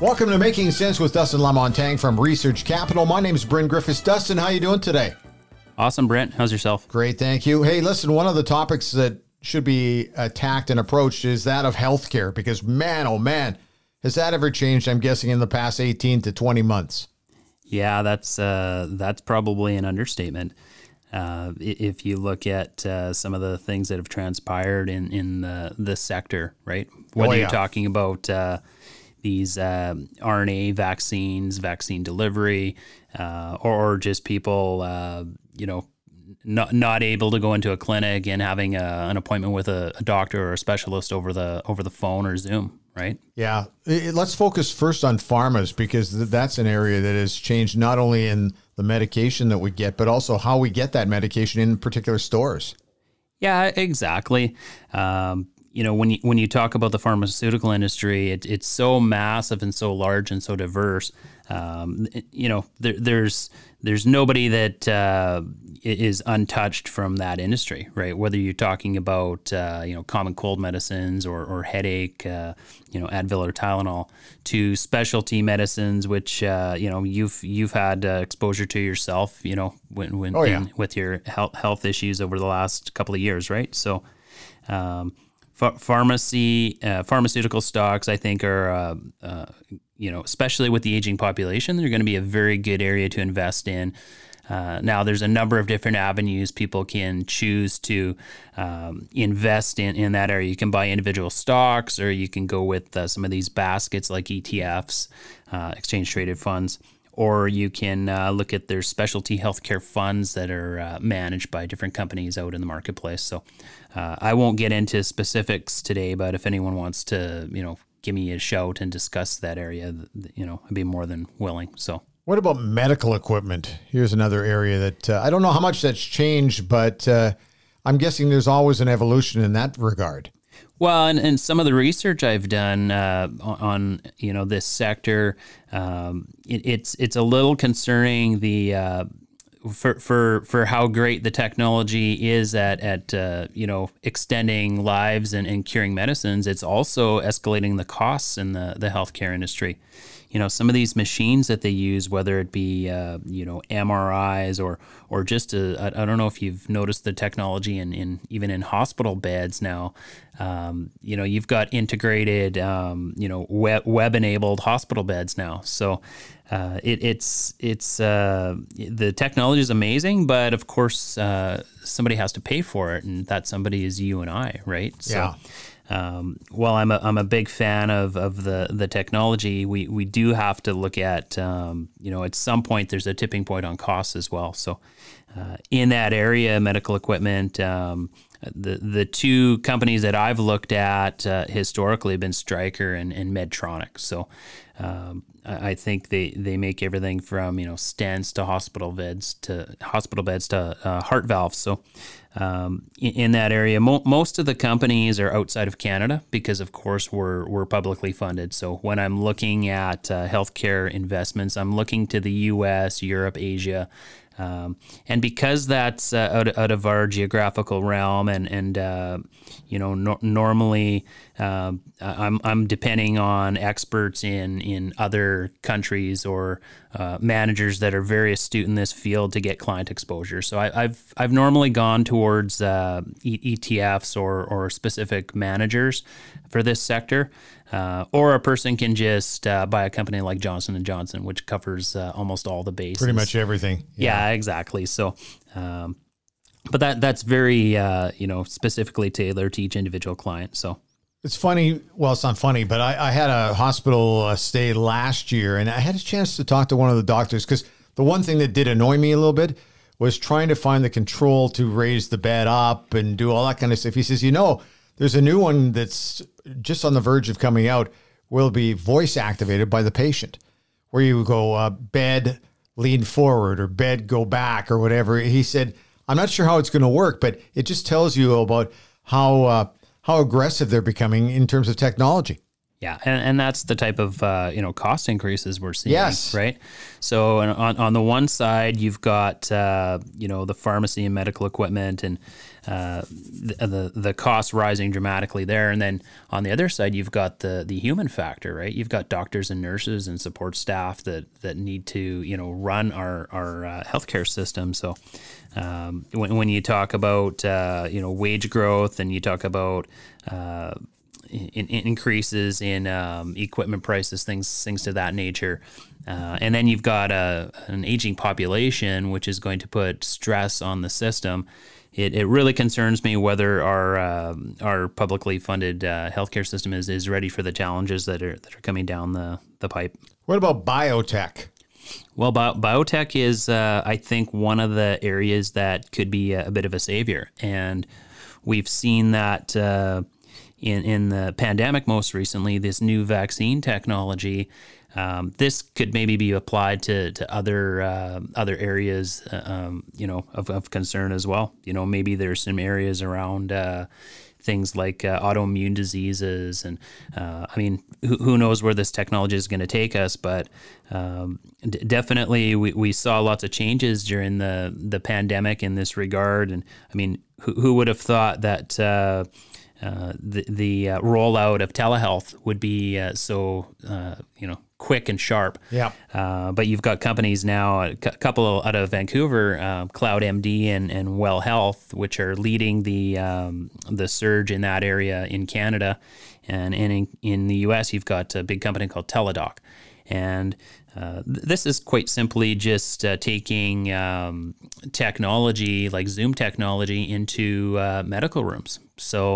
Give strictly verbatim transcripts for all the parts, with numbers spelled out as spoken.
Welcome to Making Sense with Dustin LaMontagne from Research Capital. My name is Bryn Griffiths. Dustin, how you doing today? Awesome, Brent. How's yourself? Great, thank you. Hey, listen, one of the topics that should be attacked and approached is that of healthcare, because man, oh man, has that ever changed, I'm guessing, in the past eighteen to twenty months? Yeah, that's uh, that's probably an understatement. Uh, if you look at uh, some of the things that have transpired in, in the, the sector, right? Whether oh, yeah. you're talking about... Uh, these uh, R N A vaccines, vaccine delivery, uh, or just people, uh, you know, not not able to go into a clinic and having a, an appointment with a, a doctor or a specialist over the over the phone or Zoom, right? Yeah. It, let's focus first on pharmas, because th- that's an area that has changed not only in the medication that we get, but also how we get that medication in particular stores. Yeah, exactly. Um You know, when you when you talk about the pharmaceutical industry, it, it's so massive and so large and so diverse. Um, you know, there, there's there's nobody that uh, is untouched from that industry, right? Whether you're talking about uh, you know common cold medicines or or headache, uh, you know Advil or Tylenol, to specialty medicines, which uh, you know you've you've had uh, exposure to yourself, you know, when when oh, yeah. in, with your health health issues over the last couple of years, right? So. Um, Pharmacy, uh, pharmaceutical stocks, I think, are, uh, uh, you know, especially with the aging population, they're going to be a very good area to invest in. Uh, now, there's a number of different avenues people can choose to um, invest in, in that area. You can buy individual stocks, or you can go with uh, some of these baskets like E T Fs, uh, exchange-traded funds, or you can uh, look at their specialty healthcare funds that are uh, managed by different companies out in the marketplace. So uh, I won't get into specifics today, but if anyone wants to, you know, give me a shout and discuss that area, you know, I'd be more than willing. So what about medical equipment? Here's another area that uh, I don't know how much that's changed, but uh, I'm guessing there's always an evolution in that regard. Well, and, and some of the research I've done uh, on, you know, this sector, um, it, it's it's a little concerning the uh, for for for how great the technology is at at uh, you know extending lives and, and curing medicines. It's also escalating the costs in the the healthcare industry. You know, some of these machines that they use, whether it be, uh, you know, M R Is or or just, a, I, I don't know if you've noticed the technology in, in even in hospital beds now, um, you know, you've got integrated, um, you know, web, web-enabled hospital beds now. So uh, it, it's, it's uh, the technology is amazing, but of course, uh, somebody has to pay for it, and that somebody is you and I, right? Yeah. So, Um, while I'm a I'm a big fan of, of the, the technology, we, we do have to look at um, you know at some point there's a tipping point on costs as well. So uh, in that area, medical equipment, um, the the two companies that I've looked at uh, historically have been Stryker and, and Medtronic. So um, I think they, they make everything from you know stents to hospital beds to hospital beds to uh, heart valves. So. Um, in that area, mo- most of the companies are outside of Canada because, of course, we're we're publicly funded. So when I'm looking at uh, healthcare investments, I'm looking to the U S, Europe, Asia, um, and because that's uh, out out of our geographical realm, and and uh, you know no- normally uh, I'm I'm depending on experts in in other countries or uh, managers that are very astute in this field to get client exposure. So I, I've I've normally gone to towards uh, E T Fs or, or specific managers for this sector, uh, or a person can just uh, buy a company like Johnson and Johnson, which covers uh, almost all the bases. Pretty much everything. Yeah, yeah exactly. So, um, but that that's very uh, you know specifically tailored to each individual client. So it's funny. Well, it's not funny, but I, I had a hospital stay last year, and I had a chance to talk to one of the doctors, because the one thing that did annoy me a little bit was trying to find the control to raise the bed up and do all that kind of stuff. He says, you know, there's a new one that's just on the verge of coming out, will be voice activated by the patient, where you go uh, bed, lean forward, or bed, go back, or whatever. He said, I'm not sure how it's going to work, but it just tells you about how, uh, how aggressive they're becoming in terms of technology. Yeah, and, and that's the type of uh, you know cost increases we're seeing, yes. right? So on on the one side, you've got uh, you know the pharmacy and medical equipment, and uh, the, the the costs rising dramatically there. And then on the other side, you've got the the human factor, right? You've got doctors and nurses and support staff that that need to you know run our our uh, healthcare system. So um, when when you talk about uh, you know wage growth, and you talk about uh, In, in increases in um, equipment prices, things things to that nature, uh, and then you've got a an aging population, which is going to put stress on the system. It it really concerns me whether our uh, our publicly funded uh, healthcare system is, is ready for the challenges that are that are coming down the, the pipe. What about biotech? Well, bi- biotech is uh, I think one of the areas that could be a, a bit of a savior, and we've seen that. Uh, In, in the pandemic most recently, this new vaccine technology, um, this could maybe be applied to, to other uh, other areas, uh, um, you know, of, of concern as well. You know, maybe there's some areas around uh, things like uh, autoimmune diseases. And uh, I mean, who, who knows where this technology is going to take us, but um, d- definitely we, we saw lots of changes during the, the pandemic in this regard. And I mean, who, who would have thought that... Uh, Uh, the the uh, rollout of telehealth would be uh, so uh, you know quick and sharp. Yeah. Uh, but you've got companies now, a c- couple out of Vancouver, uh, CloudMD and and WellHealth, which are leading the um, the surge in that area in Canada, and, and in in the U S you've got a big company called Teladoc, and. Uh, th- this is quite simply just uh, taking um, technology like Zoom technology into uh, medical rooms. So,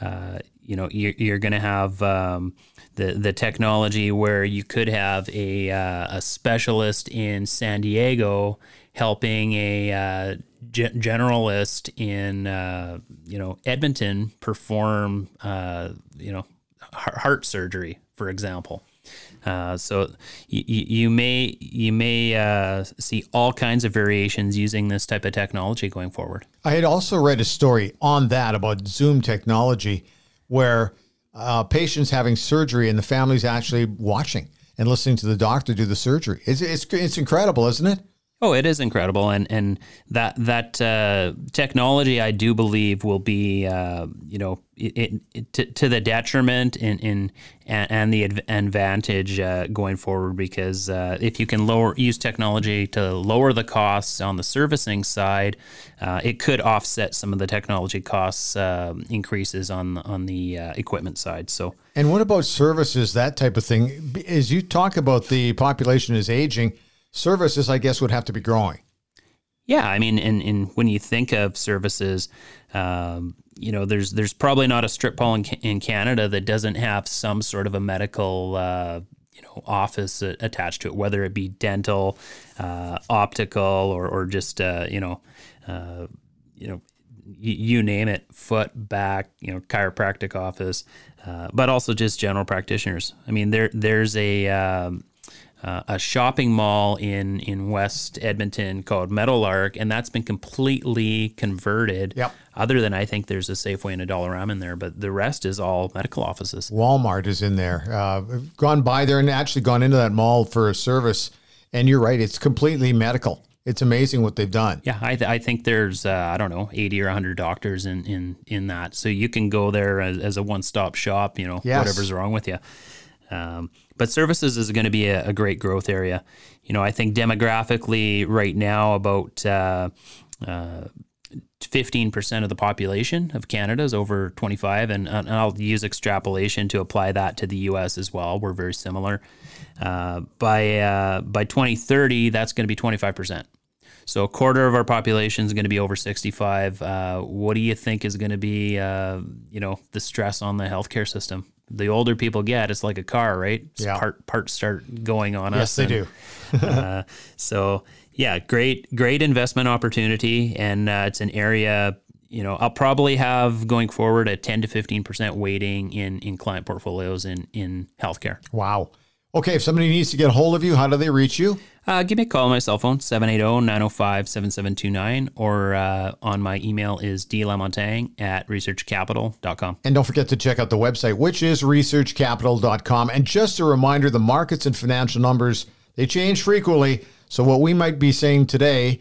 uh, you know, you're, you're going to have um, the the technology where you could have a uh, a specialist in San Diego helping a uh, ge- generalist in uh, you know Edmonton perform uh, you know heart surgery, for example. Uh, so you, you may you may uh, see all kinds of variations using this type of technology going forward. I had also read a story on that about Zoom technology where uh, patients having surgery and the family's actually watching and listening to the doctor do the surgery. It's it's, it's incredible, isn't it? Oh, it is incredible, and and that that uh, technology, I do believe, will be uh, you know it, it, it, to, to the detriment in in and, and the advantage uh, going forward, because uh, if you can lower use technology to lower the costs on the servicing side, uh, it could offset some of the technology costs uh, increases on on the uh, equipment side. So, and what about services, that type of thing? As you talk about the population is aging. Services, I guess, would have to be growing. Yeah, I mean, and, and when you think of services, um, you know, there's there's probably not a strip mall in, in Canada that doesn't have some sort of a medical, uh, you know, office attached to it, whether it be dental, uh, optical, or or just uh, you know, uh, you know, you, you name it, foot, back, you know, chiropractic office, uh, but also just general practitioners. I mean, there there's a um, Uh, a shopping mall in, in West Edmonton called Meadowlark, and that's been completely converted. Yep. Other than I think there's a Safeway and a Dollarama in there, but the rest is all medical offices. Walmart is in there. Uh, I've gone by there and actually gone into that mall for a service, and you're right, it's completely medical. It's amazing what they've done. Yeah, I, th- I think there's, uh, I don't know, eighty or one hundred doctors in, in, in that. So you can go there as, as a one-stop shop, you know, yes. Whatever's wrong with you. Um, but services is going to be a, a great growth area. You know, I think demographically right now about uh, uh, fifteen percent of the population of Canada is over twenty-five, and, and I'll use extrapolation to apply that to the U S as well. We're very similar. Uh, by uh, by twenty thirty, that's going to be twenty-five percent. So a quarter of our population is going to be over sixty-five. Uh, what do you think is going to be, uh, you know, the stress on the healthcare system? The older people get, it's like a car, right? Yeah. Part, parts start going on yes, us. Yes, they and, do. uh, so, yeah, great great investment opportunity. And uh, it's an area, you know, I'll probably have going forward a ten to fifteen percent weighting in, in client portfolios in, in healthcare. Wow. Okay, if somebody needs to get a hold of you, how do they reach you? Uh, give me a call on my cell phone, seven eight zero, nine zero five, seven seven two nine, or uh, on my email is d lamontagne at research capital dot com. And don't forget to check out the website, which is research capital dot com. And just a reminder, the markets and financial numbers, they change frequently. So what we might be saying today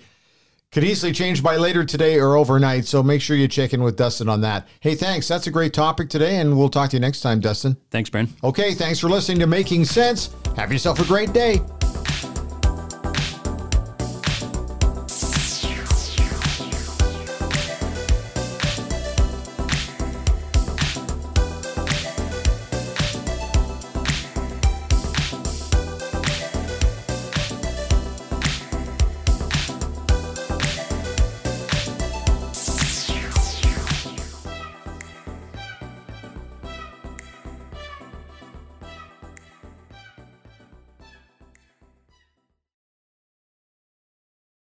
could easily change by later today or overnight. So make sure you check in with Dustin on that. Hey, thanks. That's a great topic today, and we'll talk to you next time, Dustin. Thanks, Bryn. Okay, thanks for listening to Making Sense. Have yourself a great day.